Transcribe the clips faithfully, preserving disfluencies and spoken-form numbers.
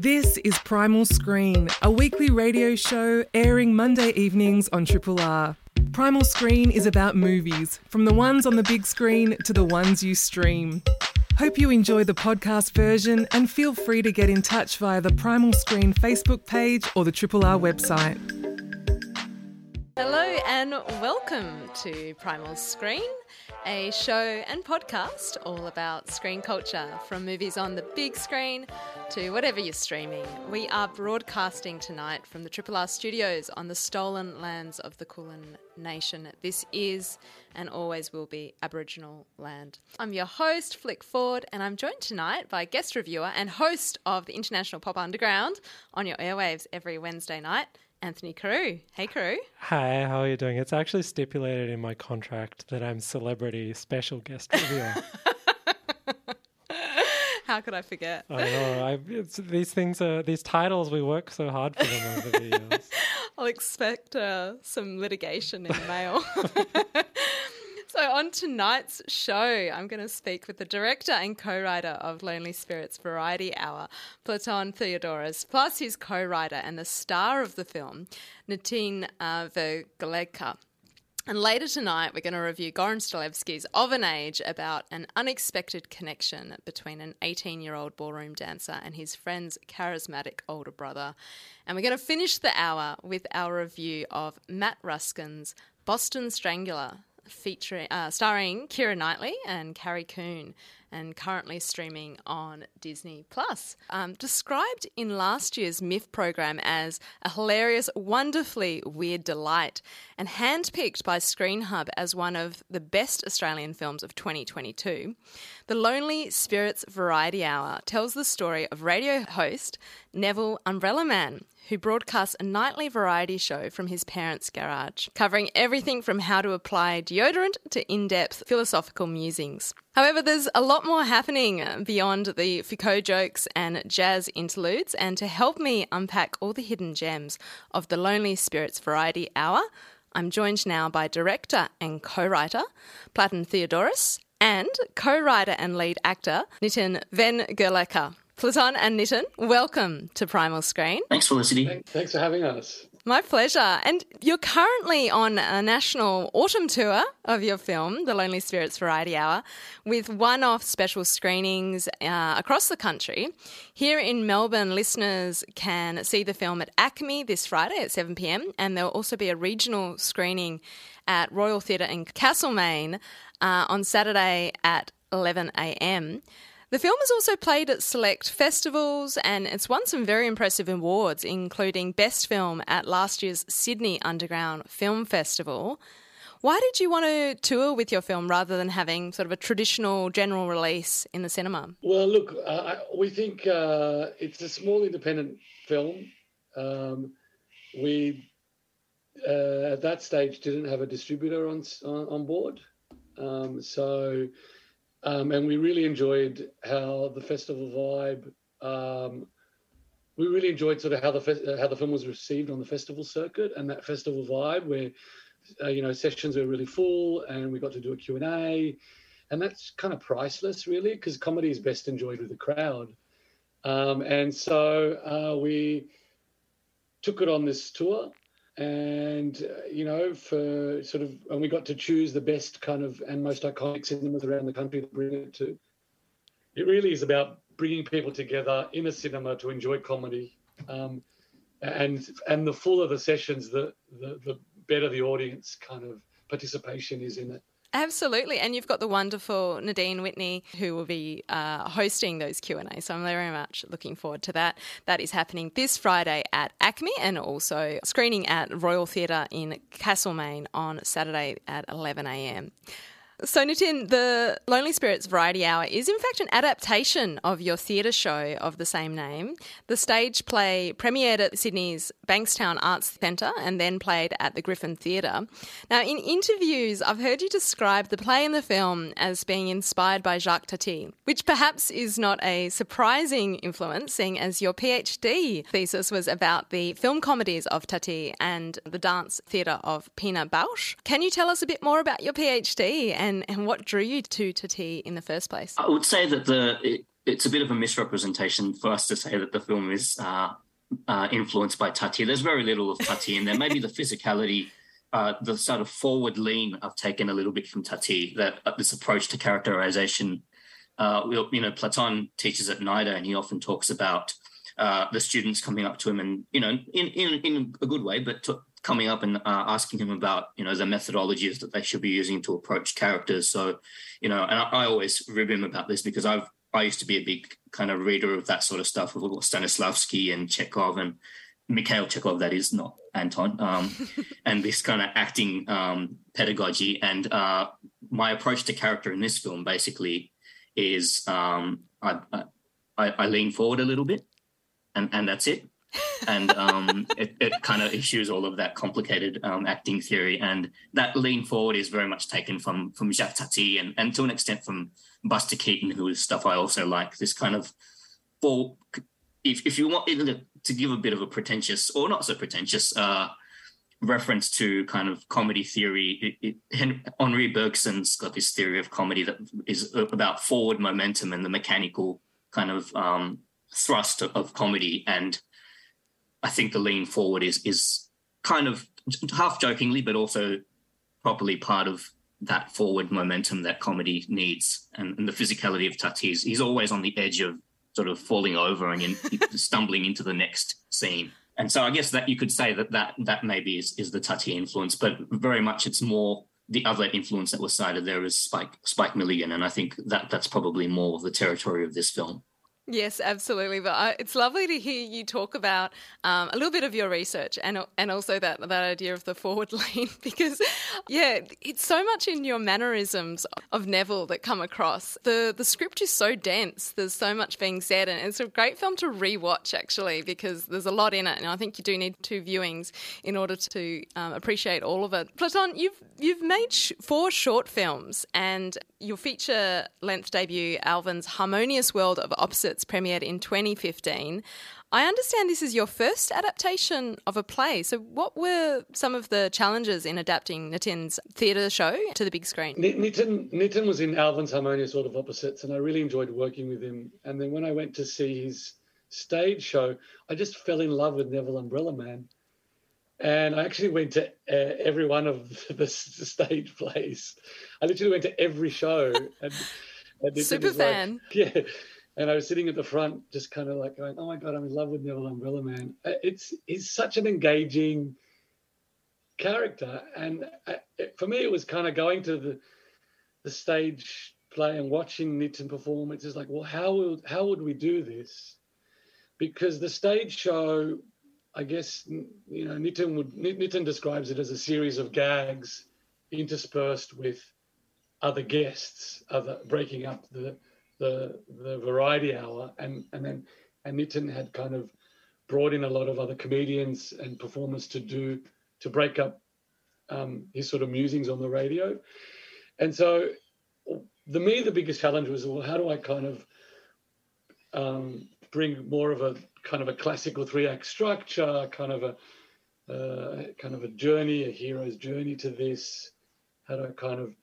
This is Primal Screen, a weekly radio show airing Monday evenings on Triple R. Primal Screen is about movies, from the ones on the big screen to the ones you stream. Hope you enjoy the podcast version and feel free to get in touch via the Primal Screen Facebook page or the Triple R website. Hello and welcome to Primal Screen, a show and podcast all about screen culture, from movies on the big screen to whatever you're streaming. We are broadcasting tonight from the Triple R studios on the stolen lands of the Kulin Nation. This is and always will be Aboriginal land. I'm your host, Flick Ford, and I'm joined tonight by guest reviewer and host of the International Pop Underground on your airwaves every Wednesday night, Anthony Carew. Hey, Carew. Hi, how are you doing? It's actually stipulated in my contract that I'm celebrity special guest reviewer. How could I forget? I know. I, it's, these things are, these titles, we work so hard for them over the years. I'll expect uh, some litigation in the mail. So on tonight's show, I'm going to speak with the director and co-writer of Lonely Spirits Variety Hour, Platon Theodoris, plus his co-writer and the star of the film, Nitin uh, Vengurlekar. And later tonight, we're going to review Goran Stolevski's Of an Age, about an unexpected connection between an eighteen-year-old ballroom dancer and his friend's charismatic older brother. And we're going to finish the hour with our review of Matt Ruskin's Boston Strangler, featuring uh, starring Keira Knightley and Carrie Coon, and currently streaming on Disney Plus. Um, described in last year's MIFF program as a hilarious, wonderfully weird delight, and handpicked by Screen Hub as one of the best Australian films of twenty twenty-two, The Lonely Spirits Variety Hour tells the story of radio host Neville Umbrella Man, who broadcasts a nightly variety show from his parents' garage, covering everything from how to apply deodorant to in-depth philosophical musings. However, there's a lot more happening beyond the Foucault jokes and jazz interludes, and to help me unpack all the hidden gems of the Lonely Spirits Variety Hour, I'm joined now by director and co-writer Platon Theodoris and co-writer and lead actor Nitin Vengurlekar. Platon and Nitin, welcome to Primal Screen. Thanks for listening. Thanks for having us. My pleasure. And you're currently on a national autumn tour of your film, The Lonely Spirits Variety Hour, with one-off special screenings uh, across the country. Here in Melbourne, listeners can see the film at Acme this Friday at seven p.m, and there will also be a regional screening at Royal Theatre in Castlemaine uh, on Saturday at eleven a.m. The film has also played at select festivals, and it's won some very impressive awards, including Best Film at last year's Sydney Underground Film Festival. Why did you want to tour with your film rather than having sort of a traditional general release in the cinema? Well, look, uh, we think uh, it's a small independent film. Um, we, uh, at that stage, didn't have a distributor on, on, on board, um, so... Um, and we really enjoyed how the festival vibe. Um, we really enjoyed sort of how the fe- how the film was received on the festival circuit, and that festival vibe where, uh, you know, sessions were really full, and we got to do a Q and A, and that's kind of priceless, really, because comedy is best enjoyed with a crowd. Um, and so uh, we took it on this tour, and uh, you know, for sort of, and we got to choose the best kind of and most iconic cinemas around the country to bring it to. It really is about bringing people together in a cinema to enjoy comedy, um, and and the fuller the sessions, the, the the better the audience kind of participation is in it. Absolutely, and you've got the wonderful Nadine Whitney, who will be uh, hosting those Q and A, so I'm very much looking forward to that. That is happening this Friday at Acme, and also screening at Royal Theatre in Castlemaine on Saturday at eleven a.m. So, Nitin, the Lonely Spirits Variety Hour is in fact an adaptation of your theatre show of the same name. The stage play premiered at Sydney's Bankstown Arts Centre and then played at the Griffin Theatre. Now, in interviews, I've heard you describe the play and the film as being inspired by Jacques Tati, which perhaps is not a surprising influence, seeing as your PhD thesis was about the film comedies of Tati and the dance theatre of Pina Bausch. Can you tell us a bit more about your PhD and And, and what drew you to Tati in the first place? I would say that the it, it's a bit of a misrepresentation for us to say that the film is uh, uh, influenced by Tati. There's very little of Tati in there. Maybe the physicality, uh, the sort of forward lean I've taken a little bit from Tati, that uh, this approach to characterisation. Uh, we'll, you know, Platon teaches at NIDA, and he often talks about uh, the students coming up to him and, you know, in, in, in a good way, but to, coming up and uh, asking him about, you know, the methodologies that they should be using to approach characters. So, you know, and I, I always rib him about this because I've, I used to be a big kind of reader of that sort of stuff, of Stanislavski and Chekhov and Mikhail Chekhov, that is, not Anton, um, and this kind of acting um, pedagogy. And uh, my approach to character in this film basically is um, I, I, I lean forward a little bit and, and that's it. And um, it, it kind of eschews all of that complicated um, acting theory. And that lean forward is very much taken from from Jacques Tati and, and to an extent from Buster Keaton, who is stuff I also like, this kind of, for, if, if you want to give a bit of a pretentious or not so pretentious uh, reference to kind of comedy theory, it, it, Henri Bergson's got this theory of comedy that is about forward momentum and the mechanical kind of um, thrust of, of comedy. And I think the lean forward is is kind of half jokingly but also properly part of that forward momentum that comedy needs, and, and the physicality of Tati. He's always on the edge of sort of falling over and in, stumbling into the next scene. And so I guess that you could say that that, that maybe is, is the Tati influence, but very much it's more the other influence that was cited there is Spike, Spike Milligan, and I think that that's probably more the territory of this film. Yes, absolutely. But I, it's lovely to hear you talk about um, a little bit of your research and and also that, that idea of the forward lean, because, yeah, it's so much in your mannerisms of Neville that come across. The the script is so dense. There's so much being said, and it's a great film to rewatch, actually, because there's a lot in it, and I think you do need two viewings in order to um, appreciate all of it. Platon, you've, you've made sh- four short films, and your feature-length debut, Alvin's Harmonious World of Opposites, premiered in twenty fifteen. I understand this is your first adaptation of a play. So what were some of the challenges in adapting Nitin's theatre show to the big screen? Nitin, Nitin was in Alvin's Harmonious World of Opposites, and I really enjoyed working with him. And then when I went to see his stage show, I just fell in love with Neville Umbrella Man. And I actually went to uh, every one of the stage plays. I literally went to every show. and, and Super fan. Like, yeah. And I was sitting at the front just kind of like going, oh, my God, I'm in love with Neville Umbrella Man. It's, he's such an engaging character. And for me, it was kind of going to the the stage play and watching Nitin perform. It's just like, well, how would, how would we do this? Because the stage show, I guess, you know, Nitin, would, Nitin describes it as a series of gags interspersed with other guests, other breaking up the... the the variety hour, and and then and Nitin had kind of brought in a lot of other comedians and performers to do to break up um, his sort of musings on the radio. And so the me the biggest challenge was, well, how do I kind of um, bring more of a kind of a classical three-act structure, kind of a uh, kind of a journey, a hero's journey to this? How do I kind of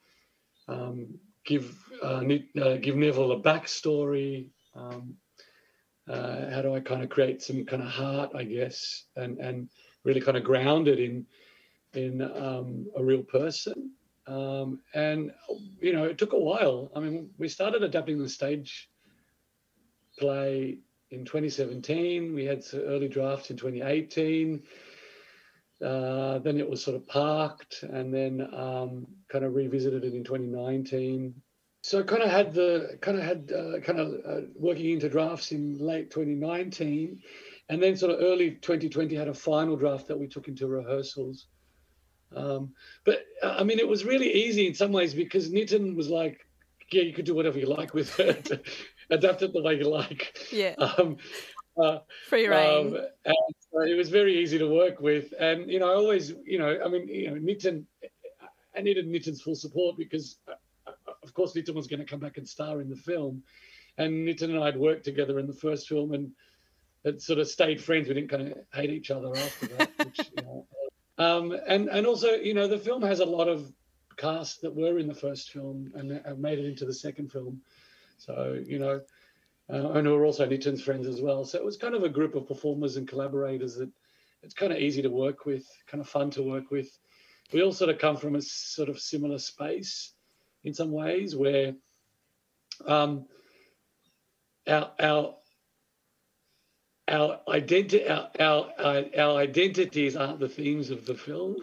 um, Give uh, uh, give Neville a backstory. Um, uh, how do I kind of create some kind of heart, I guess, and and really kind of ground it in in um, a real person? Um, and you know, it took a while. I mean, we started adapting the stage play in twenty seventeen. We had some early drafts in twenty eighteen. Uh, then it was sort of parked, and then um, kind of revisited it in twenty nineteen. So kind of had the kind of had uh, kind of uh, working into drafts in late twenty nineteen, and then sort of early twenty twenty had a final draft that we took into rehearsals. Um, but I mean, it was really easy in some ways because Nitin was like, "Yeah, you could do whatever you like with it, adapt it the way you like." Yeah. Um, Uh, Free reign. Um, and so it was very easy to work with, and you know, I always, you know, I mean, you know, Nitin, I needed Nitin's full support because, uh, of course, Nitin was going to come back and star in the film, and Nitin and I had worked together in the first film and had sort of stayed friends. We didn't kind of hate each other after that. which, you know, um, and and also, you know, the film has a lot of cast that were in the first film and have made it into the second film, so you know. uh, and who were also Nitin's friends as well. So it was kind of a group of performers and collaborators that it's kind of easy to work with, kind of fun to work with. We all sort of come from a sort of similar space in some ways where um, our our Our, identi- our, our, our identities aren't the themes of the film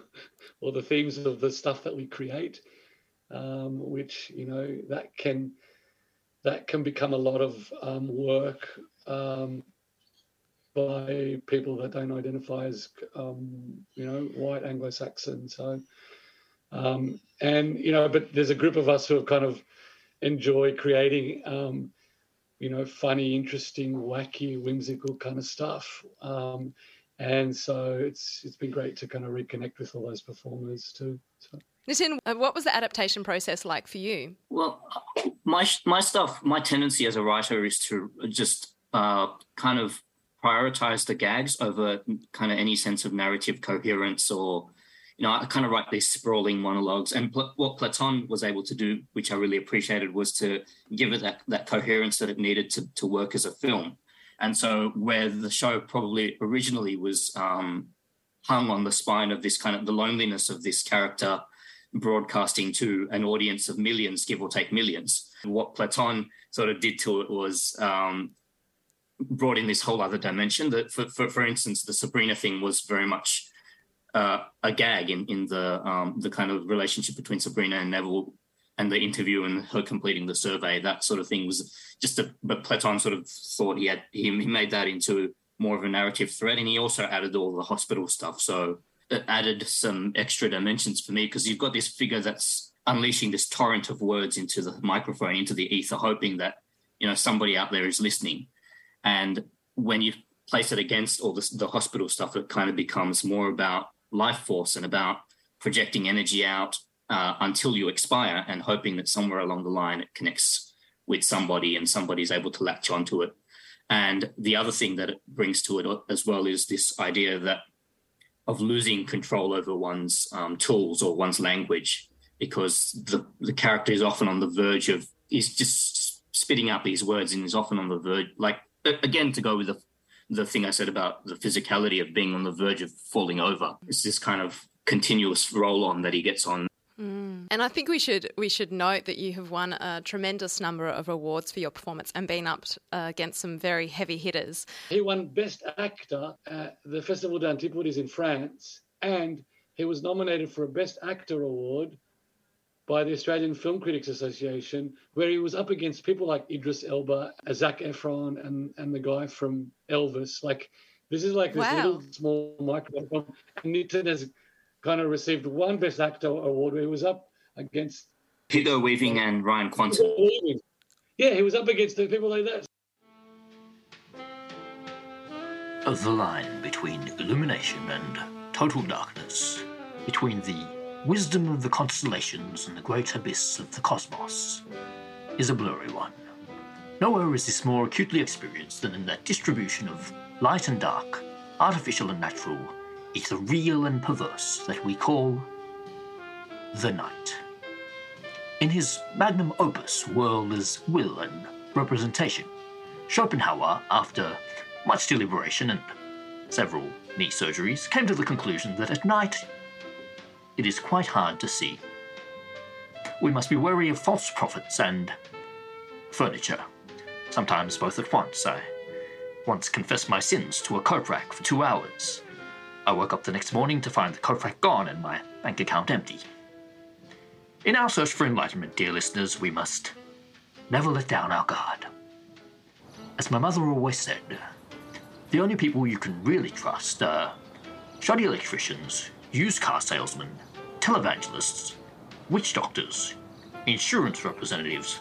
or the themes of the stuff that we create, um, which, you know, that can that can become a lot of um, work um, by people that don't identify as, um, you know, white Anglo-Saxon. So, um, and, you know, but there's a group of us who have kind of enjoy creating um you know, funny, interesting, wacky, whimsical kind of stuff. Um, and so it's it's been great to kind of reconnect with all those performers too. So. Nitin, what was the adaptation process like for you? Well, my my stuff, my tendency as a writer is to just uh, kind of prioritise the gags over kind of any sense of narrative coherence or, you know, I kind of write these sprawling monologues, and pl- what Platon was able to do, which I really appreciated, was to give it that, that coherence that it needed to, to work as a film. And so where the show probably originally was um, hung on the spine of this kind of the loneliness of this character broadcasting to an audience of millions, give or take millions, what Platon sort of did to it was um, brought in this whole other dimension that, for, for, for instance, the Sabrina thing was very much... Uh, a gag in in the um, the kind of relationship between Sabrina and Neville, and the interview and her completing the survey, that sort of thing was just a. But Platon sort of thought he had he, he made that into more of a narrative thread, and he also added all the hospital stuff, so it added some extra dimensions for me, because you've got this figure that's unleashing this torrent of words into the microphone, into the ether, hoping that, you know, somebody out there is listening, and when you place it against all this, the hospital stuff, it kind of becomes more about life force and about projecting energy out uh, until you expire, and hoping that somewhere along the line it connects with somebody and somebody's able to latch onto it. And the other thing that it brings to it as well is this idea that of losing control over one's um, tools or one's language, because the, the character is often on the verge of, he's just spitting out these words and is often on the verge, like, again, to go with the the thing I said about the physicality of being on the verge of falling over. It's this kind of continuous roll-on that he gets on. Mm. And I think we should we should note that you have won a tremendous number of awards for your performance and been up uh, against some very heavy hitters. He won Best Actor at the Festival d'Antipodes in France, and he was nominated for a Best Actor award by the Australian Film Critics Association, where he was up against people like Idris Elba, Zac Efron, and, and the guy from Elvis. Like, this is like this wow. little small microphone. And Nitin has kind of received one Best Actor award where he was up against... Hugo Weaving and Ryan Quanten. Yeah, he was up against the people like that. The line between illumination and total darkness, between the wisdom of the constellations and the great abyss of the cosmos, is a blurry one. Nowhere is this more acutely experienced than in that distribution of light and dark, artificial and natural, ethereal and perverse, that we call the night. In his magnum opus, World as Will and Representation, Schopenhauer, after much deliberation and several knee surgeries, came to the conclusion that at night it is quite hard to see. We must be wary of false prophets and furniture, sometimes both at once. I once confessed my sins to a coat rack for two hours. I woke up the next morning to find the coat rack gone and my bank account empty. In our search for enlightenment, dear listeners, we must never let down our guard. As my mother always said, the only people you can really trust are shoddy electricians, used car salesmen, televangelists, witch doctors, insurance representatives,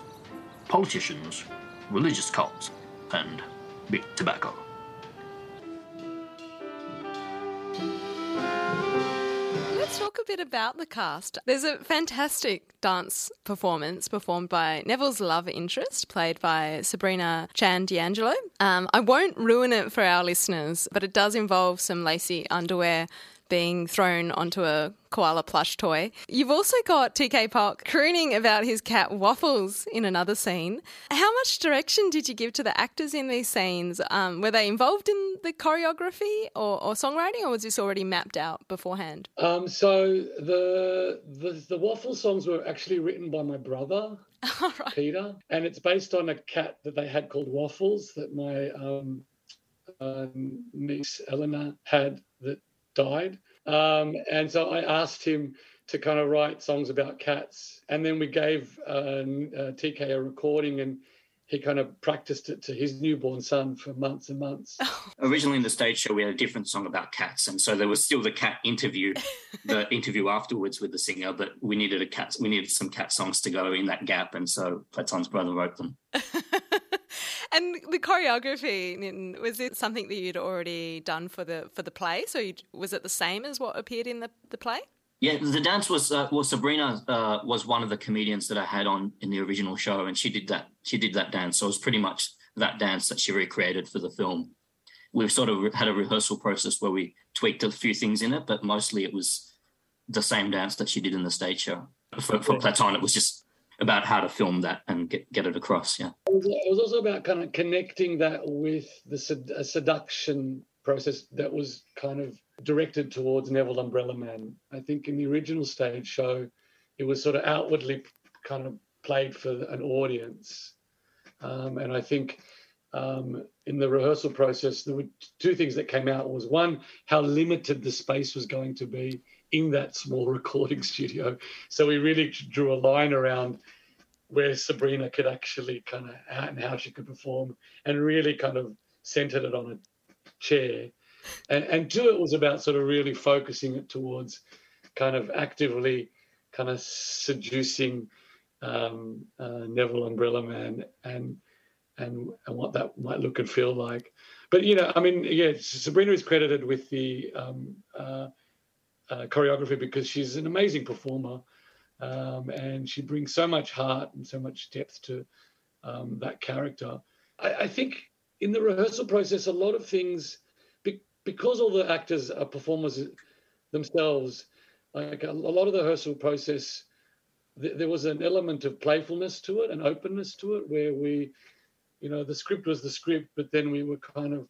politicians, religious cults, and big tobacco. Let's talk a bit about the cast. There's a fantastic dance performance performed by Neville's love interest, played by Sabrina Chan D'Angelo. Um, I won't ruin it for our listeners, but it does involve some lacy underwear being thrown onto a koala plush toy. You've also got T K Park crooning about his cat Waffles in another scene. How much direction did you give to the actors in these scenes? Um, were they involved in the choreography or, or songwriting, or was this already mapped out beforehand? Um, so the, the the Waffle songs were actually written by my brother, right. Peter, and it's based on a cat that they had called Waffles that my um, um, niece Eleanor had that died. Um, and so I asked him to kind of write songs about cats, and then we gave uh, uh, T K a recording, and he kind of practiced it to his newborn son for months and months. Oh. Originally in the stage show we had a different song about cats, and so there was still the cat interview, the interview afterwards with the singer, but we needed a cat, we needed some cat songs to go in that gap, and so Platon's brother wrote them. And the choreography, Nitin, was it something that you'd already done for the for the play? So you, was it the same as what appeared in the, the play? Yeah, the dance was, uh, well, Sabrina uh, was one of the comedians that I had on in the original show, and she did that she did that dance. So it was pretty much that dance that she recreated for the film. We've sort of had a rehearsal process where we tweaked a few things in it, but mostly it was the same dance that she did in the stage show. For, for Platon, it was just about how to film that and get, get it across, yeah. It was also about kind of connecting that with the sed- a seduction process that was kind of directed towards Neville Umbrella Man. I think in the original stage show, it was sort of outwardly kind of played for an audience. Um, and I think um, in the rehearsal process, there were two things that came out was, one, how limited the space was going to be in that small recording studio. So we really drew a line around where Sabrina could actually kind of, and how she could perform, and really kind of centred it on a chair. And, and two, it was about sort of really focusing it towards kind of actively kind of seducing um, uh, Neville Umbrella Man and, and and what that might look and feel like. But, you know, I mean, yeah, Sabrina is credited with the... Um, uh, Uh, choreography because she's an amazing performer um, and she brings so much heart and so much depth to um, that character. I, I think in the rehearsal process, a lot of things, be, because all the actors are performers themselves, like a, a lot of the rehearsal process, th- there was an element of playfulness to it and openness to it where we, you know, the script was the script, but then we were kind of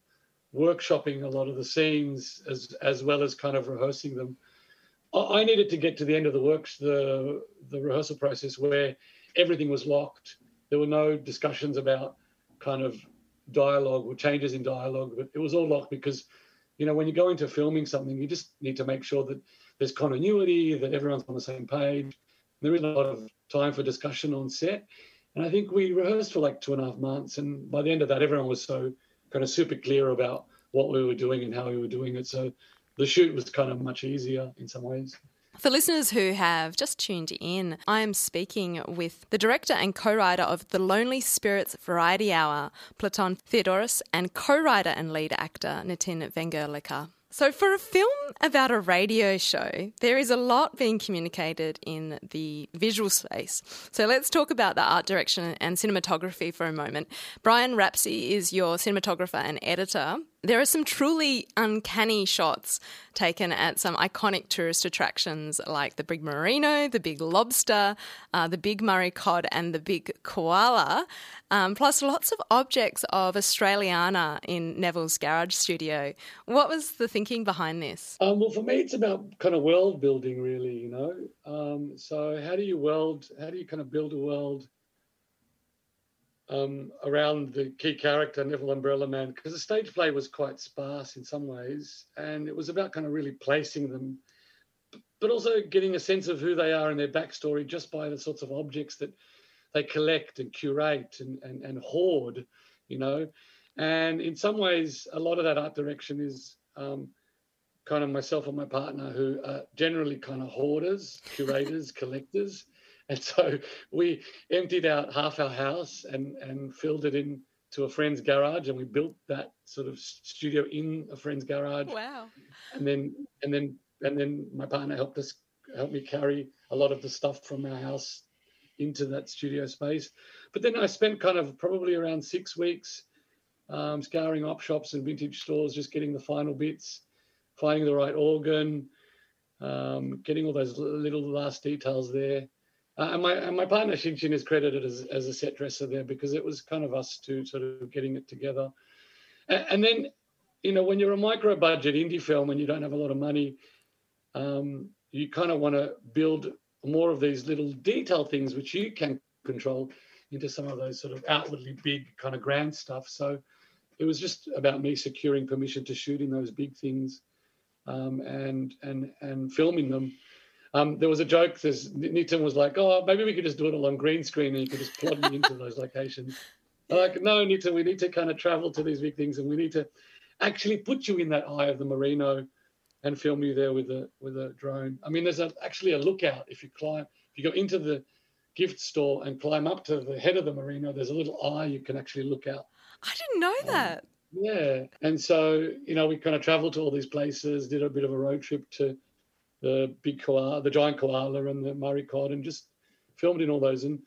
workshopping a lot of the scenes as as well as kind of rehearsing them. I needed to get to the end of the works, the the rehearsal process where everything was locked. There were no discussions about kind of dialogue or changes in dialogue, but it was all locked because, you know, when you go into filming something, you just need to make sure that there's continuity, that everyone's on the same page. There isn't a lot of time for discussion on set. And I think we rehearsed for like two and a half months. And by the end of that, everyone was so kind of super clear about what we were doing and how we were doing it. So the shoot was kind of much easier in some ways. For listeners who have just tuned in, I am speaking with the director and co-writer of The Lonely Spirits Variety Hour, Platon Theodoris, and co-writer and lead actor Nitin Vengurlekar. So for a film about a radio show, there is a lot being communicated in the visual space. So let's talk about the art direction and cinematography for a moment. Brian Rapsy is your cinematographer and editor. There are some truly uncanny shots taken at some iconic tourist attractions like the Big Merino, the Big Lobster, uh, the Big Murray Cod and the Big Koala, um, plus lots of objects of Australiana in Neville's garage studio. What was the thinking behind this? Um, well, for me, it's about kind of world building, really, you know. Um, so how do you world, how do you kind of build a world Um, around the key character, Neville Umbrella Man, because the stage play was quite sparse in some ways, and it was about kind of really placing them, but also getting a sense of who they are and their backstory just by the sorts of objects that they collect and curate and, and, and hoard, you know. And in some ways, a lot of that art direction is um, kind of myself and my partner who are generally kind of hoarders, curators, collectors. And so we emptied out half our house and, and filled it in to a friend's garage, and we built that sort of studio in a friend's garage. Wow. And then and then and then my partner helped us helped me carry a lot of the stuff from our house into that studio space. But then I spent kind of probably around six weeks um, scouring op shops and vintage stores, just getting the final bits, finding the right organ, um, getting all those little last details there. Uh, and, my, and my partner, Shin Shin, is credited as, as a set dresser there, because it was kind of us two sort of getting it together. And, and then, you know, when you're a micro-budget indie film and you don't have a lot of money, um, you kind of want to build more of these little detail things which you can control into some of those sort of outwardly big kind of grand stuff. So it was just about me securing permission to shoot in those big things um, and and and filming them. Um, there was a joke. There's, Nitin was like, oh, maybe we could just do it all on green screen and you could just plod me into those locations. I'm like, no, Nitin, we need to kind of travel to these big things and we need to actually put you in that eye of the merino and film you there with a with a drone. I mean, there's a, actually a lookout. If you climb, if you go into the gift store and climb up to the head of the merino, there's a little eye you can actually look out. I didn't know that. Um, yeah. And so, you know, we kind of traveled to all these places, did a bit of a road trip to the big koala, the giant koala and the Murray cod, and just filmed in all those and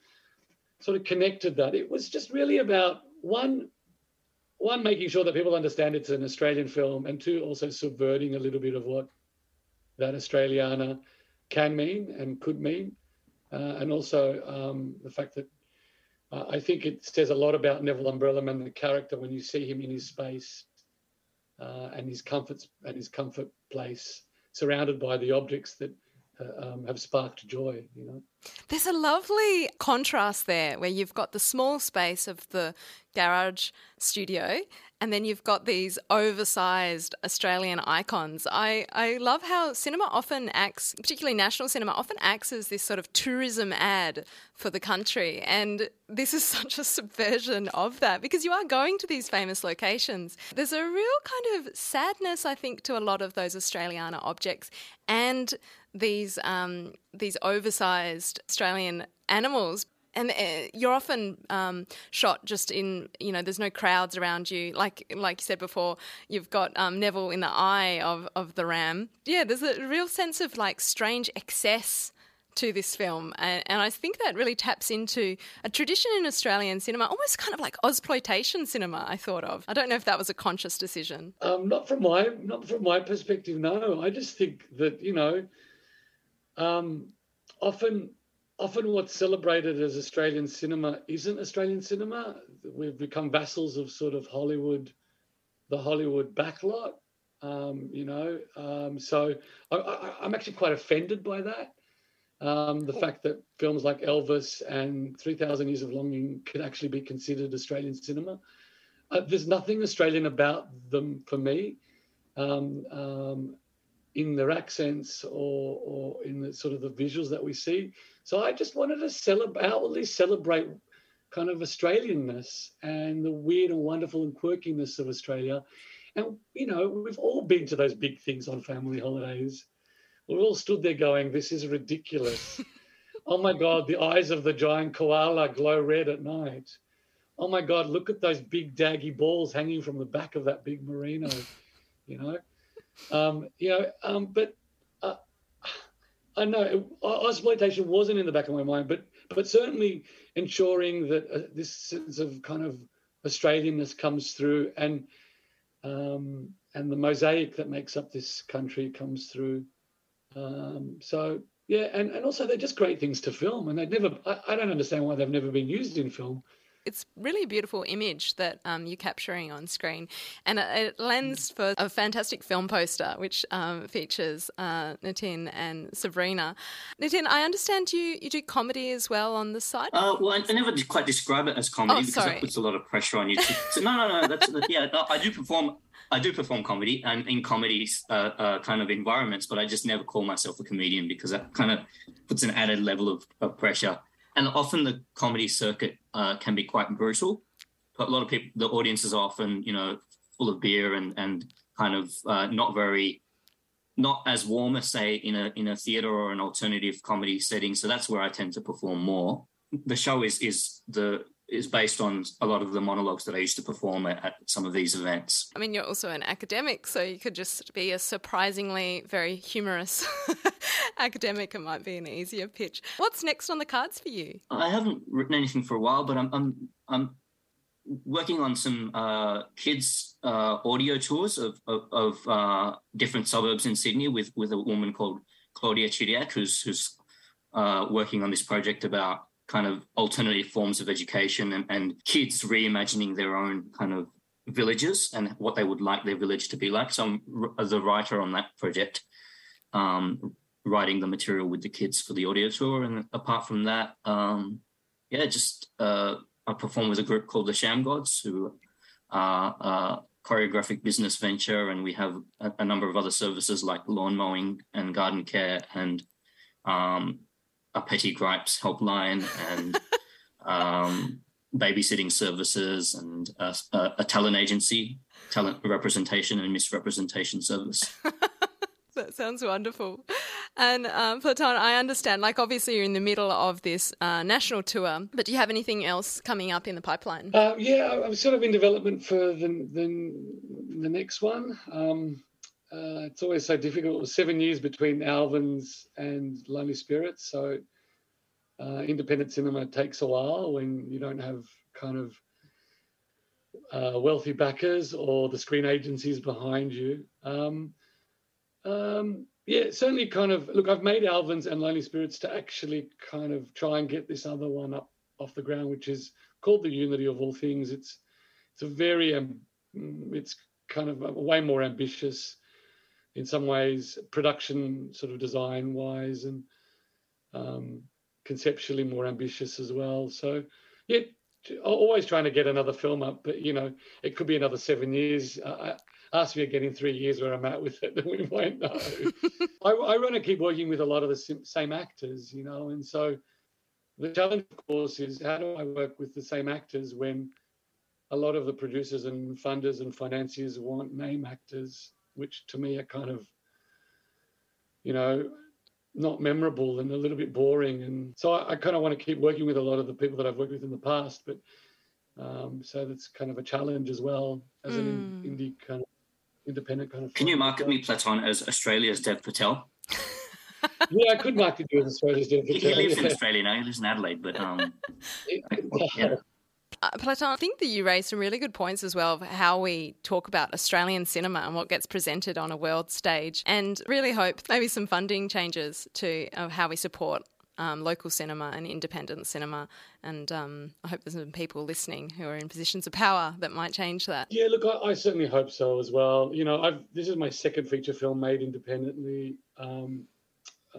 sort of connected that. It was just really about, one, one, making sure that people understand it's an Australian film, and two, also subverting a little bit of what that Australiana can mean and could mean. Uh, and also um, the fact that uh, I think it says a lot about Neville Umbrella Man, the character, when you see him in his space uh, and his comforts and his comfort place, surrounded by the objects that uh, um, have sparked joy, you know. There's a lovely contrast there where you've got the small space of the garage studio and then you've got these oversized Australian icons. I, I love how cinema often acts, particularly national cinema, often acts as this sort of tourism ad for the country, and this is such a subversion of that because you are going to these famous locations. There's a real kind of sadness, I think, to a lot of those Australiana objects and these um, these oversized Australian animals. And you're often um, shot just in, you know, there's no crowds around you. Like like you said before, you've got um, Neville in the eye of, of the ram. Yeah, there's a real sense of, like, strange excess to this film. And, and I think that really taps into a tradition in Australian cinema, almost kind of like Ausploitation cinema, I thought of. I don't know if that was a conscious decision. Um, not from my not from my perspective, no. I just think that, you know, um, often... Often what's celebrated as Australian cinema isn't Australian cinema. We've become vassals of sort of Hollywood, the Hollywood backlot, um, you know. Um, so I, I, I'm actually quite offended by that. Um, the fact that films like Elvis and three thousand Years of Longing could actually be considered Australian cinema. Uh, there's nothing Australian about them for me, um, um, in their accents or, or in the sort of the visuals that we see. So I just wanted to celebrate, outwardly celebrate kind of Australianness and the weird and wonderful and quirkiness of Australia. And, you know, we've all been to those big things on family holidays. We've all stood there going, this is ridiculous. Oh, my God, the eyes of the giant koala glow red at night. Oh, my God, look at those big daggy balls hanging from the back of that big merino, you know. Um, you know, um, but... I know Ausploitation wasn't in the back of my mind, but but certainly ensuring that uh, this sense of kind of Australianness comes through, and um, and the mosaic that makes up this country comes through. Um, so yeah, and, and also they're just great things to film, and they've never. I, I don't understand why they've never been used in film. It's really a beautiful image that um, you're capturing on screen, and it, it lends for a fantastic film poster which um, features uh, Nitin and Sabrina. Nitin, I understand you, you do comedy as well on the side. Uh, well, I, I never quite describe it as comedy oh, because sorry. That puts a lot of pressure on you. To, so no, no, no. That's, yeah, I do perform. I do perform comedy and in comedy uh, uh, kind of environments, but I just never call myself a comedian because that kind of puts an added level of, of pressure. And often the comedy circuit uh, can be quite brutal. A lot of people, the audiences are often, you know, full of beer and and kind of uh, not very, not as warm as, say, in a in a theatre or an alternative comedy setting. So that's where I tend to perform more. The show is is the is based on a lot of the monologues that I used to perform at, at some of these events. I mean, you're also an academic, so you could just be a surprisingly very humorous academic. It might be an easier pitch. What's next on the cards for you? I haven't written anything for a while, but I'm I'm, I'm working on some uh, kids' uh, audio tours of of, of uh, different suburbs in Sydney with with a woman called Claudia Chudiak, who's who's uh, working on this project about kind of alternative forms of education and, and kids reimagining their own kind of villages and what they would like their village to be like. So I'm as a writer on that project, um, writing the material with the kids for the audio tour. And apart from that, um, yeah, just uh, I perform with a group called the Sham Gods, who are uh, choreographic business venture, and we have a, a number of other services like lawn mowing and garden care and um, a petty gripes helpline and um, babysitting services and a, a, a talent agency, talent representation and misrepresentation service. That sounds wonderful. And um, Platon, I understand, like obviously you're in the middle of this uh, national tour, but do you have anything else coming up in the pipeline? Uh, yeah, I'm sort of in development for the the, the next one. Um, uh, it's always so difficult. It was seven years between Alvin's and Lonely Spirits, so uh, independent cinema takes a while when you don't have kind of uh, wealthy backers or the screen agencies behind you. Um Um, yeah, certainly kind of, look, I've made Alvin's and Lonely Spirits to actually kind of try and get this other one up off the ground, which is called The Unity of All Things. It's it's a very, um, it's kind of way more ambitious in some ways, production sort of design-wise and um, conceptually more ambitious as well. So, yeah, always trying to get another film up, but, you know, it could be another seven years. I, Ask me again in three years where I'm at with it, then we won't know. I, I want to keep working with a lot of the same actors, you know, and so the challenge, of course, is how do I work with the same actors when a lot of the producers and funders and financiers want name actors, which to me are kind of, you know, not memorable and a little bit boring. And so I, I kind of want to keep working with a lot of the people that I've worked with in the past, but um, so that's kind of a challenge as well as mm. an indie kind of independent kind of. Can you market me, Platon, as Australia's Dev Patel? Yeah, I could market you as Australia's Dev Patel. He lives in Australia now. He lives in Adelaide, but um, yeah. Uh, Platon, I think that you raised some really good points as well of how we talk about Australian cinema and what gets presented on a world stage, and really hope maybe some funding changes to of how we support Um, local cinema and independent cinema, and um, I hope there's some people listening who are in positions of power that might change that. Yeah, look, I, I certainly hope so as well. You know, I've, this is my second feature film made independently. Um,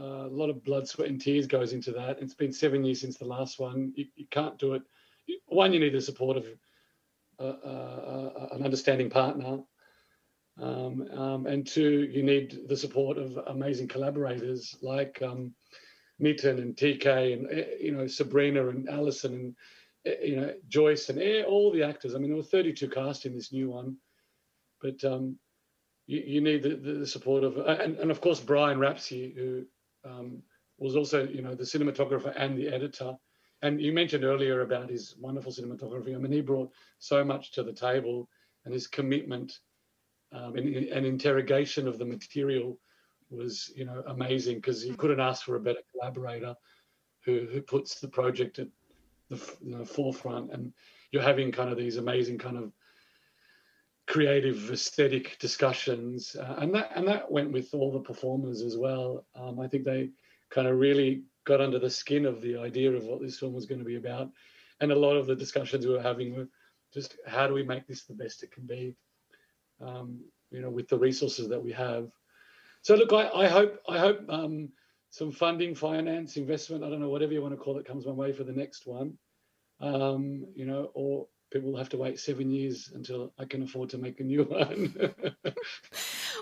uh, a lot of blood, sweat and tears goes into that. It's been seven years since the last one. You, you can't do it. One, you need the support of uh, uh, an understanding partner, um, um, and two, you need the support of amazing collaborators like Um, Nitin and T K and, you know, Sabrina and Alison and, you know, Joyce and all the actors. I mean, there were thirty-two cast in this new one, but um, you, you need the, the support of, and, and of course, Brian Rapsy, who um, was also, you know, the cinematographer and the editor. And you mentioned earlier about his wonderful cinematography. I mean, he brought so much to the table, and his commitment um, and, and interrogation of the material was, you know, amazing, because you couldn't ask for a better collaborator who who puts the project at the, the forefront, and you're having kind of these amazing kind of creative aesthetic discussions, uh, and that and that went with all the performers as well. Um, I think they kind of really got under the skin of the idea of what this film was going to be about, and a lot of the discussions we were having were just how do we make this the best it can be, um, you know, with the resources that we have. So look, I, I hope I hope um, some funding, finance, investment, I don't know, whatever you want to call it, comes my way for the next one. Um, you know, or people will have to wait seven years until I can afford to make a new one.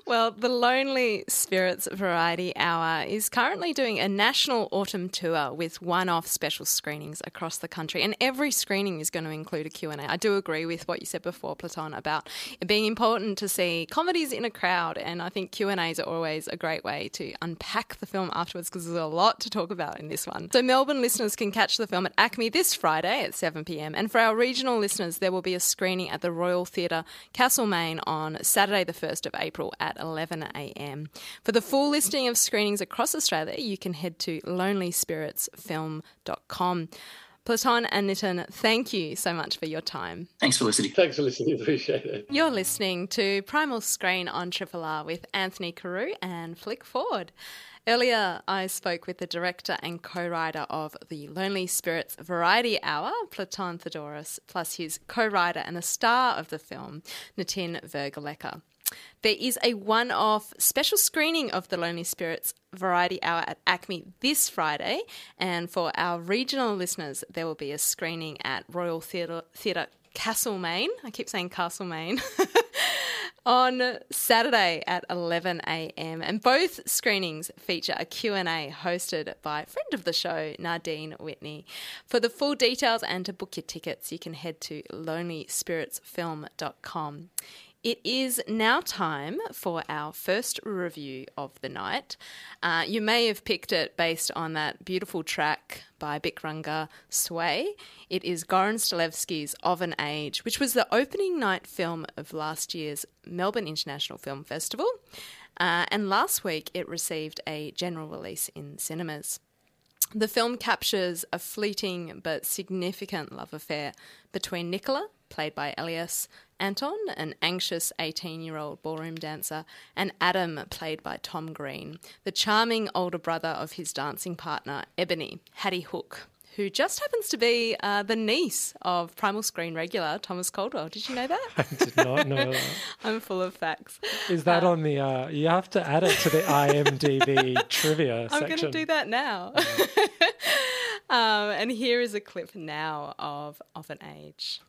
Well, the Lonely Spirits Variety Hour is currently doing a national autumn tour with one-off special screenings across the country, and every screening is going to include a Q and A. I do agree with what you said before, Platon, about it being important to see comedies in a crowd, and I think Q and A's are always a great way to unpack the film afterwards, because there's a lot to talk about in this one. So Melbourne listeners can catch the film at Acme this Friday at seven p.m, and for our regional listeners, there will be a screening at the Royal Theatre, Castlemaine, on Saturday the first of April at eleven a.m. For the full listing of screenings across Australia, you can head to lonely spirits film dot com. Platon and Nitin, thank you so much for your time. Thanks for listening. Thanks for listening. Appreciate it. You're listening to Primal Screen on Triple R with Anthony Carew and Flick Ford. Earlier, I spoke with the director and co-writer of The Lonely Spirits Variety Hour, Platon Theodoris, plus his co-writer and the star of the film, Nitin Vengurlekar. There is a one-off special screening of The Lonely Spirits Variety Hour at Acme this Friday, and for our regional listeners, there will be a screening at Royal Theatre, Theatre Castlemaine. I keep saying Castlemaine. On Saturday at eleven a m, and both screenings feature a Q and A hosted by friend of the show, Nardine Whitney. For the full details and to book your tickets, you can head to lonely spirits film dot com. It is now time for our first review of the night. Uh, you may have picked it based on that beautiful track by Bic Runga, Sway. It is Goran Stolevski's Of an Age, which was the opening night film of last year's Melbourne International Film Festival. Uh, and last week it received a general release in cinemas. The film captures a fleeting but significant love affair between Nicola, played by Elias Anton, an anxious eighteen-year-old ballroom dancer, and Adam, played by Tom Green, the charming older brother of his dancing partner, Ebony, Hattie Hook, who just happens to be uh, the niece of Primal Screen regular Thomas Caldwell. Did you know that? I did not know that. I'm full of facts. Is that uh, on the... Uh, you have to add it to the I M D B trivia I'm section. I'm going to do that now. um, and here is a clip now of Of an Age.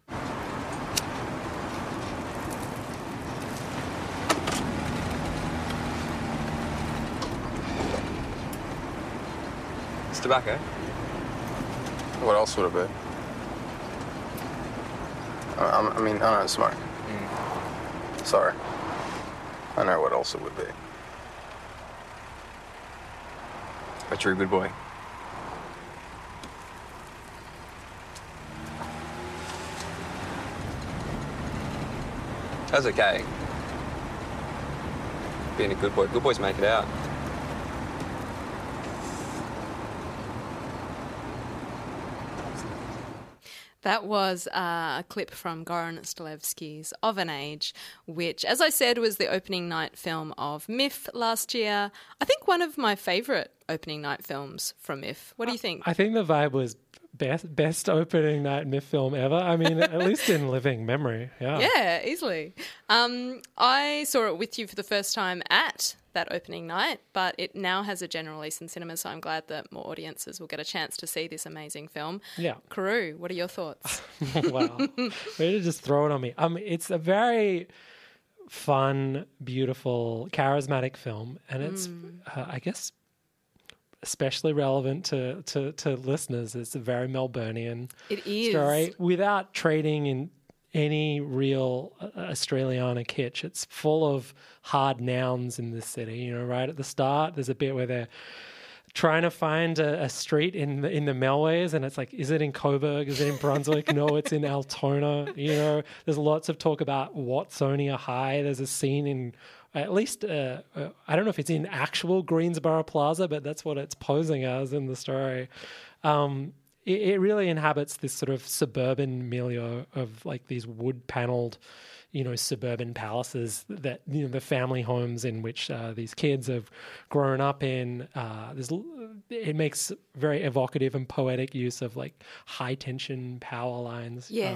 It's tobacco. What else would it be? I, I mean, I don't smoke. Mm. Sorry. I know what else it would be. But you're a good boy. That's okay. Being a good boy. Good boys make it out. That was uh, a clip from Goran Stolevski's Of an Age, which, as I said, was the opening night film of MIFF last year. I think one of my favourite opening night films from MIFF. What do you think? I think the vibe was best best opening night MIFF film ever. I mean, at least in living memory. Yeah, yeah, easily. Um, I saw it with you for the first time at that opening night, but it now has a general release in cinema, so I'm glad that more audiences will get a chance to see this amazing film. Yeah. Carew, what are your thoughts? Wow. Way to just throw it on me. Um, it's a very fun, beautiful, charismatic film, and it's, mm. uh, I guess, especially relevant to, to, to listeners. It's a very Melburnian it is. story without trading in any real Australiana kitsch. It's full of hard nouns in this city, you know, right at the start. There's a bit where they're trying to find a, a street in the, in the Melways, and it's like, is it in Coburg? Is it in Brunswick? No, it's in Altona, you know. There's lots of talk about Watsonia High. There's a scene in at least, uh, I don't know if it's in actual Greensboro Plaza, but that's what it's posing as in the story. Um It really inhabits this sort of suburban milieu of like these wood-panelled, you know, suburban palaces that, you know, the family homes in which uh, these kids have grown up in. Uh, there's, it makes very evocative and poetic use of like high-tension power lines. Yes.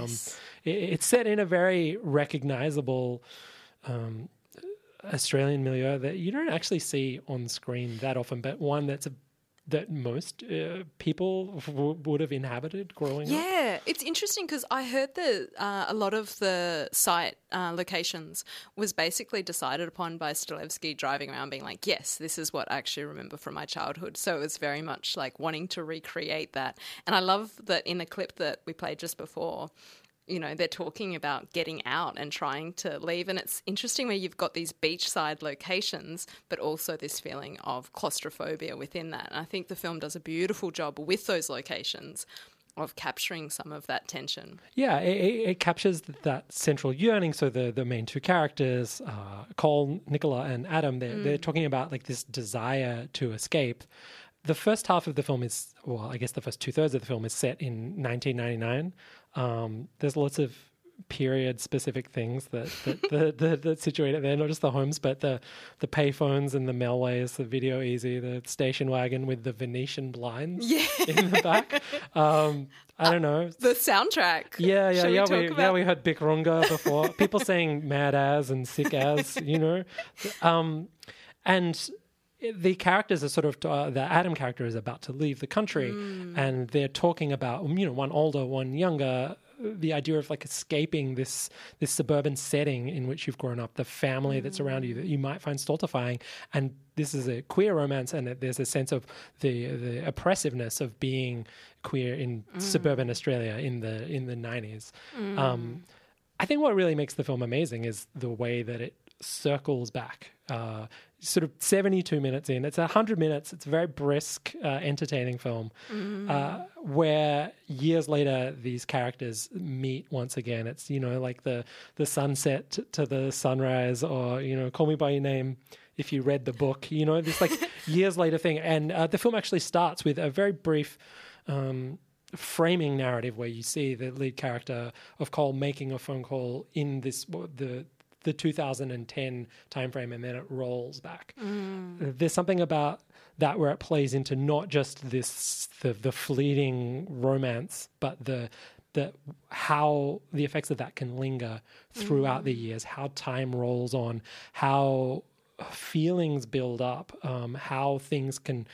Um, it, it's set in a very recognisable um, Australian milieu that you don't actually see on screen that often, but one that's a that most uh, people w- would have inhabited growing yeah, up. Yeah, it's interesting because I heard that uh, a lot of the site uh, locations was basically decided upon by Stolevski driving around being like, yes, this is what I actually remember from my childhood. So it was very much like wanting to recreate that. And I love that in the clip that we played just before, you know, they're talking about getting out and trying to leave. And it's interesting where you've got these beachside locations, but also this feeling of claustrophobia within that. And I think the film does a beautiful job with those locations of capturing some of that tension. Yeah, it, it captures that central yearning. So the, the main two characters, uh, Cole, Nicola and Adam, they're, mm. they're talking about like this desire to escape the first half of the film is, well, I guess the first two thirds of the film is set in nineteen ninety-nine. Um, there's lots of period-specific things that that, that, that that situate it there, not just the homes, but the the payphones and the mailways, the Video Easy, the station wagon with the Venetian blinds yeah. in the back. Um, I don't know. Uh, the soundtrack. Yeah, yeah, Shall yeah. We, we yeah, we heard Bic Runga before. People saying mad as and sick as, you know. Um, and the characters are sort of, uh, the Adam character is about to leave the country mm. and they're talking about, you know, one older, one younger, the idea of like escaping this this suburban setting in which you've grown up, the family mm. that's around you that you might find stultifying. And this is a queer romance, and it, there's a sense of the the oppressiveness of being queer in mm. suburban Australia in the in the nineties. Mm. Um, I think what really makes the film amazing is the way that it circles back, uh, sort of seventy-two minutes in. It's one hundred minutes. It's a very brisk, uh, entertaining film mm. uh, where years later these characters meet once again. It's, you know, like the, the sunset t- to the sunrise, or, you know, Call Me By Your Name if you read the book, you know, this like years later thing. And uh, the film actually starts with a very brief um, framing narrative where you see the lead character of Cole making a phone call in this, the, the two thousand ten timeframe, and then it rolls back. Mm. There's something about that where it plays into not just this the, the fleeting romance, but the the how the effects of that can linger throughout mm. the years, how time rolls on, how feelings build up, um, how things can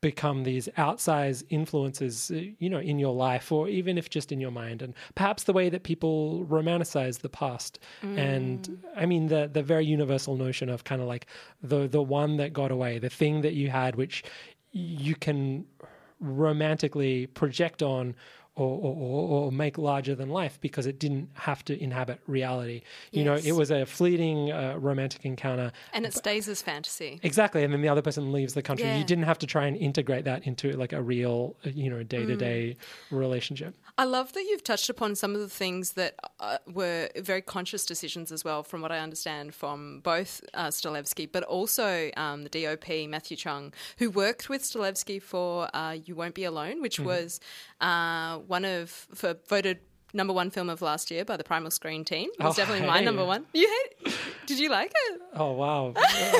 become these outsized influences, you know, in your life, or even if just in your mind, and perhaps the way that people romanticize the past. Mm. And I mean, the the very universal notion of kind of like the the one that got away, the thing that you had, which you can romantically project on or, or, or make larger than life because it didn't have to inhabit reality. You yes. know, it was a fleeting uh, romantic encounter. And it stays as fantasy. Exactly. And then the other person leaves the country. Yeah. You didn't have to try and integrate that into like a real, you know, day-to-day mm. relationship. I love that you've touched upon some of the things that uh, were very conscious decisions as well, from what I understand from both uh, Stolevski, but also um, the D O P, Matthew Chung, who worked with Stolevski for uh, You Won't Be Alone, which mm-hmm. was... Uh, one of for voted number one film of last year by the Primal Screen team. It was oh, definitely my number it. one. You hate it? Did you like it? Oh wow,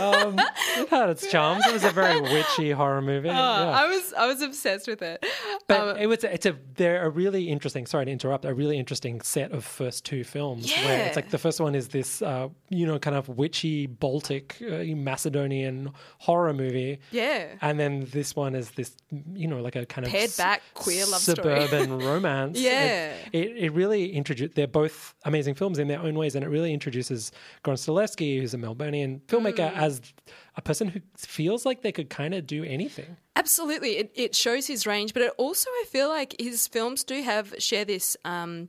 um, it had its charms. It was a very witchy horror movie. Oh, yeah. I was I was obsessed with it. But um, it was a, it's a they're a really interesting. Sorry to interrupt. A really interesting set of first two films. Yeah. Where it's like the first one is this uh, you know kind of witchy Baltic uh, Macedonian horror movie. Yeah. And then this one is this you know like a kind of paired back s- queer love suburban story. romance. Yeah. It, it, It really introduced. They're both amazing films in their own ways, and it really introduces Goran Stolevski, who's a Melburnian filmmaker, mm. as a person who feels like they could kind of do anything. Absolutely, it, it shows his range, but it also, I feel like his films do have share this um,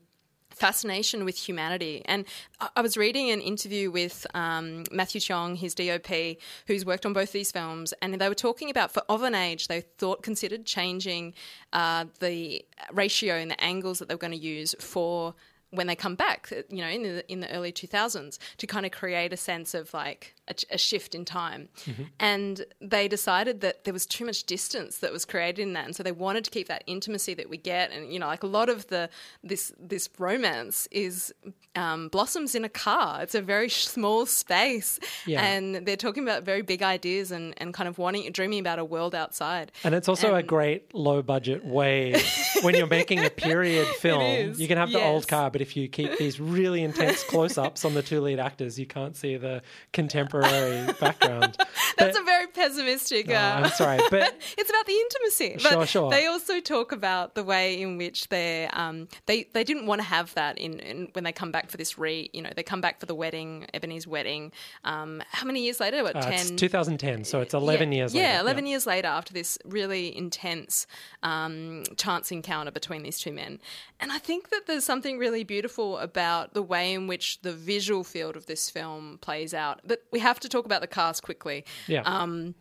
fascination with humanity. And I, I was reading an interview with um, Matthew Chung, his D O P, who's worked on both these films, and they were talking about for Of an Age, they thought considered changing uh, the ratio and the angles that they were going to use for when they come back, you know, in the in the early two thousands, to kind of create a sense of like a, a shift in time. Mm-hmm. And they decided that there was too much distance that was created in that, and so they wanted to keep that intimacy that we get. And you know, like a lot of the this this romance is um, blossoms in a car. It's a very small space, yeah. and they're talking about very big ideas and, and kind of wanting dreaming about a world outside. And it's also and, a great low budget way when you're making a period film. You can have the yes. old car, but if you keep these really intense close-ups on the two lead actors, you can't see the contemporary background. That's but, a very pessimistic... Uh, uh, I'm sorry, but... It's about the intimacy. But sure, sure. They also talk about the way in which they um, they they didn't want to have that in, in when they come back for this re... You know, they come back for the wedding, Ebony's wedding. Um, how many years later? What, uh, ten? It's two thousand ten, so it's eleven yeah, years yeah, later. eleven yeah, eleven years later after this really intense um, chance encounter between these two men. And I think that there's something really beautiful beautiful about the way in which the visual field of this film plays out. But we have to talk about the cast quickly. Yeah. Um,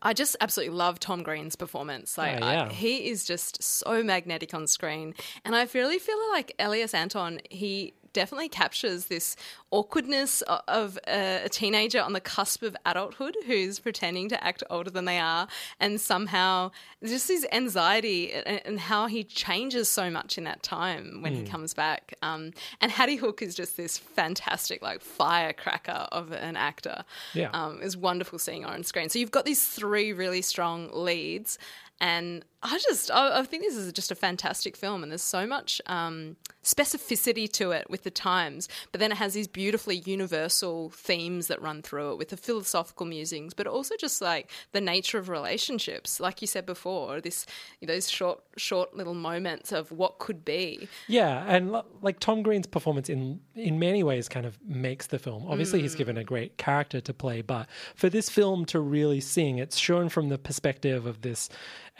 I just absolutely love Tom Green's performance. Like oh, yeah. I, he is just so magnetic on screen. And I really feel like Elias Anton, he definitely captures this awkwardness of a teenager on the cusp of adulthood who's pretending to act older than they are, and somehow just his anxiety and how he changes so much in that time when mm. he comes back. Um, and Hattie Hook is just this fantastic, like, firecracker of an actor. Yeah. Um, it's wonderful seeing her on screen. So you've got these three really strong leads, and I just I, I think this is just a fantastic film, and there's so much um, specificity to it with the times, but then it has these beautifully universal themes that run through it with the philosophical musings, but also just like the nature of relationships, like you said before, this those short short little moments of what could be. Yeah, and like Tom Green's performance in in many ways kind of makes the film. Obviously, mm. he's given a great character to play, but for this film to really sing, it's shown from the perspective of this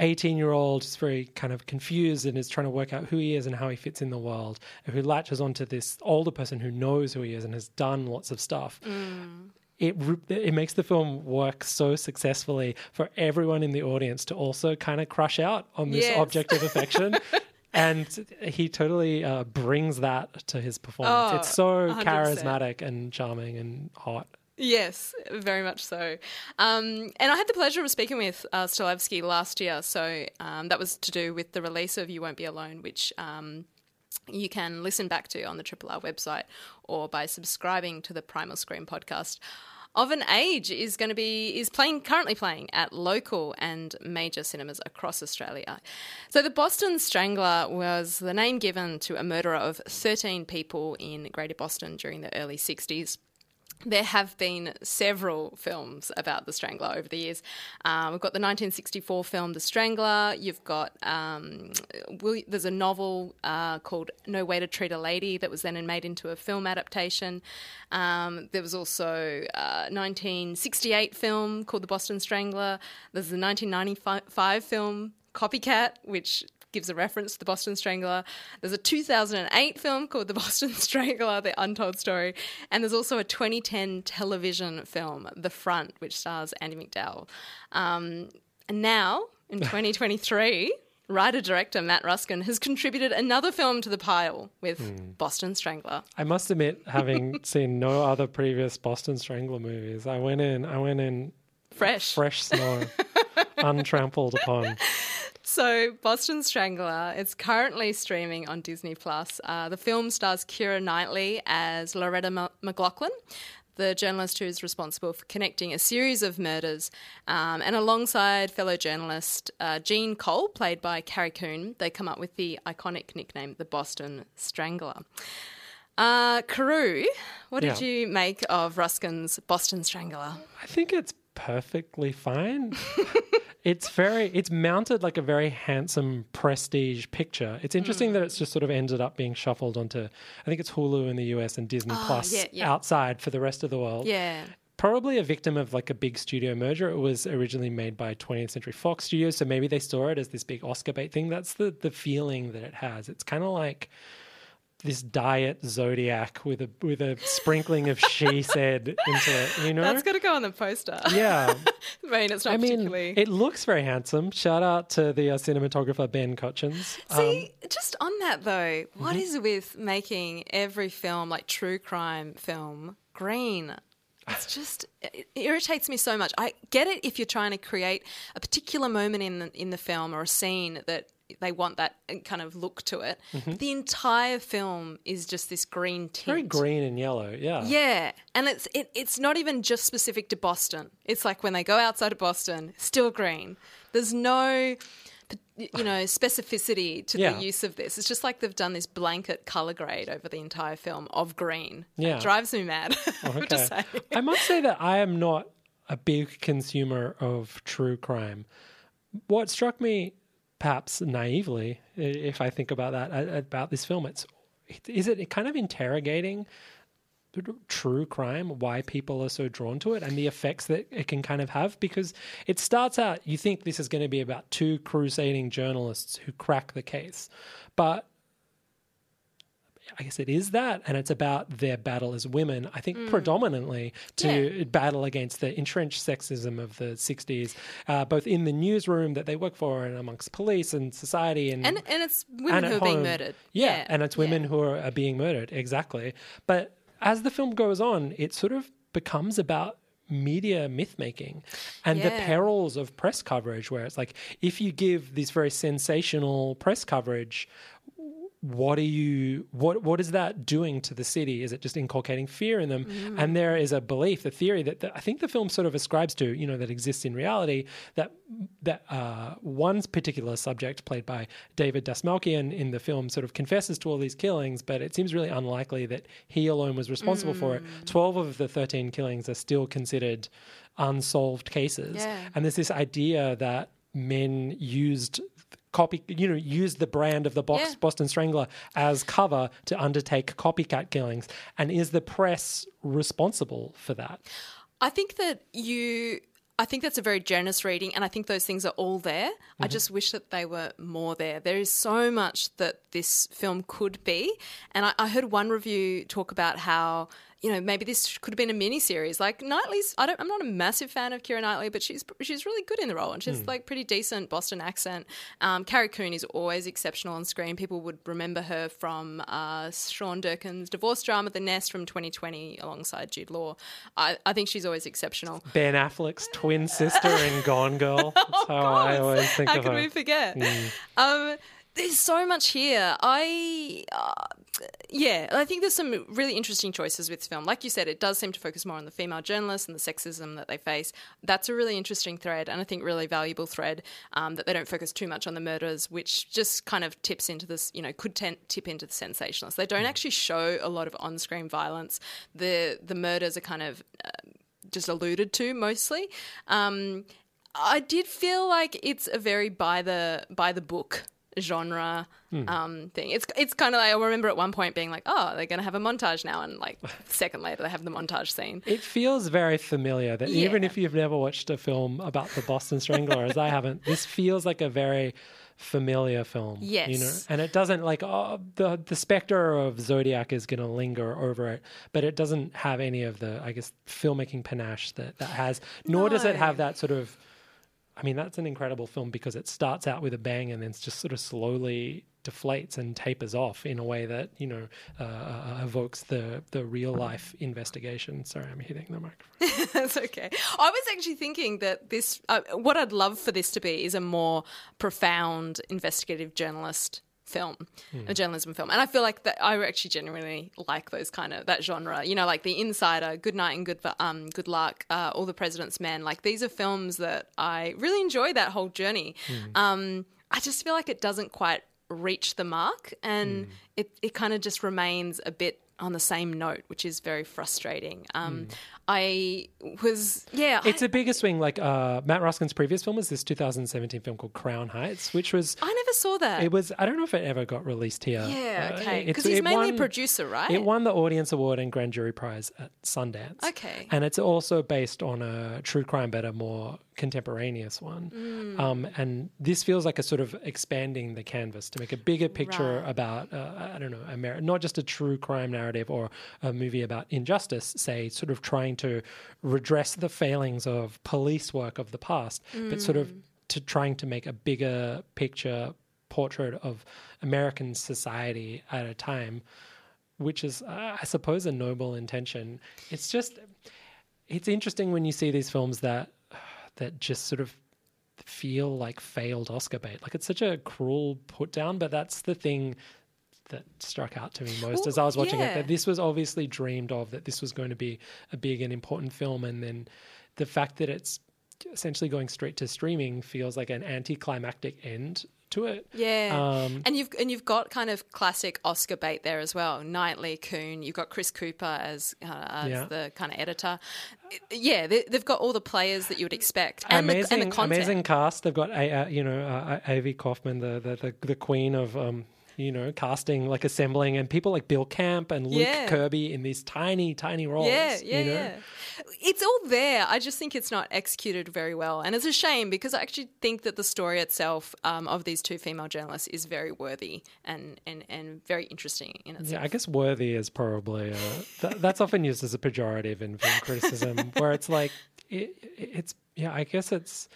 eighteen-year-old is very kind of confused and is trying to work out who he is and how he fits in the world, and who latches onto this older person who knows who he is and has done lots of stuff. Mm. It it makes the film work so successfully for everyone in the audience to also kind of crush out on this yes. object of affection. And he totally uh, brings that to his performance. Oh, it's so one hundred percent charismatic and charming and hot. Yes, very much so. Um, and I had the pleasure of speaking with uh, Stolevski last year, so um, that was to do with the release of You Won't Be Alone, which um, you can listen back to on the Triple R website or by subscribing to the Primal Scream podcast. Of an Age is going to be is playing currently playing at local and major cinemas across Australia. So the Boston Strangler was the name given to a murderer of thirteen people in Greater Boston during the early sixties. There have been several films about The Strangler over the years. Um, we've got the nineteen sixty-four film The Strangler. You've got um, Will, there's a novel uh, called No Way to Treat a Lady that was then made into a film adaptation. Um, there was also a nineteen sixty-eight film called The Boston Strangler. There's the nineteen ninety-five film Copycat, which gives a reference to The Boston Strangler. There's a two thousand eight film called The Boston Strangler, The Untold Story. And there's also a twenty ten television film, The Front, which stars Andy McDowell. Um, and now, in twenty twenty-three, writer-director Matt Ruskin has contributed another film to the pile with mm. Boston Strangler. I must admit, having seen no other previous Boston Strangler movies, I went in, I went in... Fresh. Fresh snow, untrampled upon. So Boston Strangler, it's currently streaming on Disney Plus. Uh, the film stars Keira Knightley as Loretta M- McLaughlin, the journalist who is responsible for connecting a series of murders, um, and alongside fellow journalist uh, Jean Cole, played by Carrie Coon, they come up with the iconic nickname, the Boston Strangler. Uh, Carew, what yeah. did you make of Ruskin's Boston Strangler? I think it's perfectly fine. It's very, it's mounted like a very handsome prestige picture. It's interesting mm. that it's just sort of ended up being shuffled onto, I think it's Hulu in the U S and Disney oh, Plus yeah, yeah. outside for the rest of the world. Yeah. Probably a victim of like a big studio merger. It was originally made by twentieth Century Fox Studios, so maybe they saw it as this big Oscar bait thing. That's the, the feeling that it has. It's kind of like this diet Zodiac with a with a sprinkling of she said into it, you know? That's got to go on the poster. Yeah. I mean, it's not I particularly... mean, it looks very handsome. Shout out to the uh, cinematographer Ben Cutchins. See, um, just on that though, what mm-hmm. is with making every film, like true crime film, green? It's just, it irritates me so much. I get it if you're trying to create a particular moment in the, in the film or a scene that they want that kind of look to it. Mm-hmm. The entire film is just this green tint. Very green and yellow, yeah. Yeah, and it's it, it's not even just specific to Boston. It's like when they go outside of Boston, still green. There's no, you know, specificity to yeah. the use of this. It's just like they've done this blanket colour grade over the entire film of green. Yeah. It drives me mad. Oh, okay. Just saying. I must say that I am not a big consumer of true crime. What struck me... perhaps naively, if I think about that, about this film, it's is it kind of interrogating true crime, why people are so drawn to it and the effects that it can kind of have, because it starts out, you think this is going to be about two crusading journalists who crack the case, but I guess it is that, and it's about their battle as women, I think mm. predominantly to yeah. battle against the entrenched sexism of the sixties, uh, both in the newsroom that they work for and amongst police and society. And and, and it's women and who are home. being murdered. Yeah, yeah. and it's women yeah. who are, are being murdered, exactly. But as the film goes on, it sort of becomes about media myth-making and yeah. the perils of press coverage, where it's like, if you give this very sensational press coverage, what are you what what is that doing to the city? Is it just inculcating fear in them? Mm. And there is a belief, the theory that, that I think the film sort of ascribes to, you know, that exists in reality, that that uh one particular subject played by David Dasmalkian in the film sort of confesses to all these killings, but it seems really unlikely that he alone was responsible mm. for it. twelve of the thirteen killings are still considered unsolved cases. Yeah. And there's this idea that men used Copy, you know, use the brand of the box, yeah. Boston Strangler as cover to undertake copycat killings, and is the press responsible for that? I think that you, I think that's a very generous reading, and I think those things are all there. Mm-hmm. I just wish that they were more there. There is so much that this film could be, and I, I heard one review talk about how, you know, maybe this could have been a mini-series. Like, Knightley's, I don't, I'm not a massive fan of Keira Knightley, but she's she's really good in the role, and she's, mm. like, pretty decent Boston accent. Um, Carrie Coon is always exceptional on screen. People would remember her from uh, Sean Durkin's divorce drama The Nest from twenty twenty alongside Jude Law. I, I think she's always exceptional. Ben Affleck's twin sister in Gone Girl. That's oh, how God. I always think how of her. How could we forget? Mm. Um There's so much here. I, uh, yeah, I think there's some really interesting choices with this film. Like you said, it does seem to focus more on the female journalists and the sexism that they face. That's a really interesting thread, and I think really valuable thread, um, that they don't focus too much on the murders, which just kind of tips into this, you know, could t- tip into the sensationalist. They don't actually show a lot of on-screen violence. The the murders are kind of uh, just alluded to mostly. Um, I did feel like it's a very by the by the book genre mm. um thing. It's it's kind of like, I remember at one point being like, oh, they're going to have a montage now, and like a second later they have the montage scene. It feels very familiar that yeah. even if you've never watched a film about the Boston Strangler, as I haven't, this feels like a very familiar film. Yes. You know? And it doesn't, like, oh, the, the spectre of Zodiac is going to linger over it, but it doesn't have any of the, I guess, filmmaking panache that that has, nor no. does it have that sort of, I mean, that's an incredible film because it starts out with a bang and then it's just sort of slowly deflates and tapers off in a way that, you know, uh, evokes the, the real-life investigation. Sorry, I'm hitting the microphone. That's okay. I was actually thinking that this uh, – what I'd love for this to be is a more profound investigative journalist film, mm. a journalism film. And I feel like that I actually genuinely like those kind of, that genre, you know, like The Insider, Good Night and Good um, Good Luck, uh, All the President's Men. Like, these are films that I really enjoy that whole journey. Mm. Um, I just feel like it doesn't quite reach the mark, and mm. it, it kind of just remains a bit on the same note, which is very frustrating. Um, mm. I was, yeah. It's I, a bigger swing. Like uh, Matt Ruskin's previous film was this two thousand seventeen film called Crown Heights, which was... I never saw that. It was, I don't know if it ever got released here. Yeah, okay. Because uh, he's mainly won, a producer, right? It won the Audience Award and Grand Jury Prize at Sundance. Okay. And it's also based on a true crime, but a more contemporaneous one. Mm. Um, and this feels like a sort of expanding the canvas to make a bigger picture right. about, uh, I don't know, Ameri- not just a true crime narrative, narrative or a movie about injustice, say, sort of trying to redress the failings of police work of the past, mm. but sort of to trying to make a bigger picture portrait of American society at a time, which is, uh, I suppose, a noble intention. It's just, it's interesting when you see these films that that just sort of feel like failed Oscar bait. Like, it's such a cruel put down, but that's the thing that struck out to me most Ooh, as I was watching yeah. it, that this was obviously dreamed of, that this was going to be a big and important film, and then the fact that it's essentially going straight to streaming feels like an anticlimactic end to it. Yeah. Um, and you've and you've got kind of classic Oscar bait there as well. Knightley, Coon, you've got Chris Cooper as, uh, as yeah. the kind of editor. Yeah, they, they've got all the players that you would expect, and amazing, the, and the content. Amazing cast. They've got, uh, you know, uh, Avi Kaufman, the, the, the, the queen of... Um, you know, casting, like assembling, and people like Bill Camp and Luke yeah. Kirby in these tiny, tiny roles. Yeah, yeah, you know? yeah. It's all there. I just think it's not executed very well. And it's a shame because I actually think that the story itself um, of these two female journalists is very worthy and, and, and very interesting in itself. Yeah, I guess worthy is probably, uh, th- that's often used as a pejorative in film criticism where it's like, it, it's, yeah, I guess it's,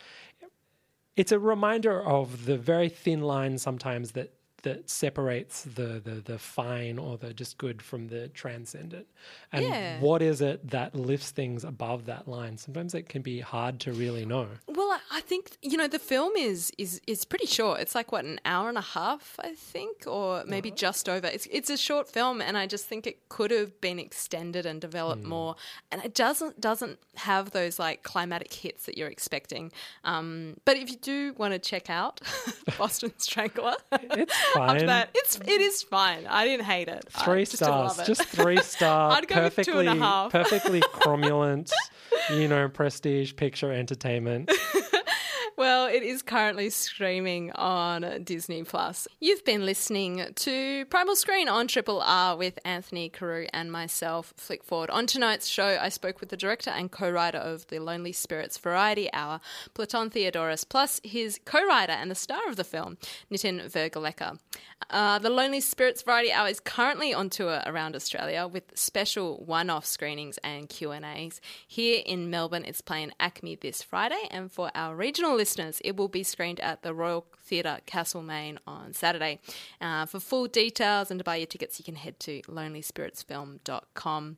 it's a reminder of the very thin line sometimes that, that separates the, the the fine or the just good from the transcendent. And yeah. what is it that lifts things above that line? Sometimes it can be hard to really know. Well, I think, you know, the film is is, is pretty short. It's like, what, an hour and a half, I think, or maybe uh-huh. just over. It's it's a short film, and I just think it could have been extended and developed mm. more. And it doesn't doesn't have those, like, climatic hits that you're expecting. Um, but if you do want to check out Boston Strangler... it's Fine. After that, it's it is fine. I didn't hate it. Three I just stars, didn't love it. Just three stars. I'd go perfectly, with two and a half. Perfectly cromulent, you know, prestige picture entertainment. Well, it is currently streaming on Disney Plus. You've been listening to Primal Screen on Triple R with Anthony Carew and myself, Flick Ford. On tonight's show, I spoke with the director and co-writer of The Lonely Spirits Variety Hour, Platon Theodoris, plus his co-writer and the star of the film, Nitin Vengurlekar. Uh, The Lonely Spirits Variety Hour is currently on tour around Australia with special one-off screenings and Q and A's. Here in Melbourne, it's playing Acme this Friday, and for our regional listeners, it will be screened at the Royal Theatre, Castlemaine, on Saturday. Uh, for full details and to buy your tickets, you can head to lonely spirits film dot com.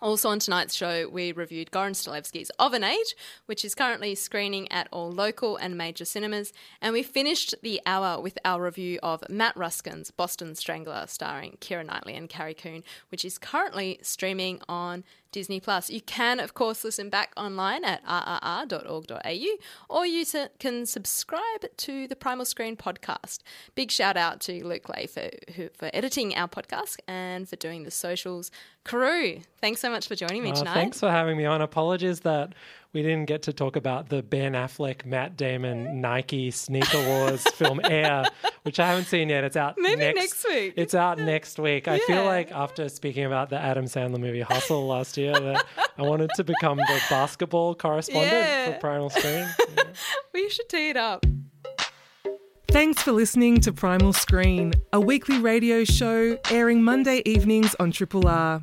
Also on tonight's show, we reviewed Goran Stolevski's Of an Age, which is currently screening at all local and major cinemas. And we finished the hour with our review of Matt Ruskin's Boston Strangler, starring Keira Knightley and Carrie Coon, which is currently streaming on Disney Plus. You can, of course, listen back online at r r r dot org dot a u, or you can subscribe to the Primal Screen podcast. Big shout out to Luke Lay for, who, for editing our podcast and for doing the socials. Carew, thanks so much for joining me uh, tonight. Thanks for having me on. Apologies that we didn't get to talk about the Ben Affleck, Matt Damon, Nike Sneaker Wars film Air, which I haven't seen yet. It's out Maybe next, next week. It's out next week. Yeah. I feel like after speaking about the Adam Sandler movie Hustle last year, that I wanted to become the basketball correspondent yeah. for Primal Screen. Yeah. We should tee it up. Thanks for listening to Primal Screen, a weekly radio show airing Monday evenings on Triple R.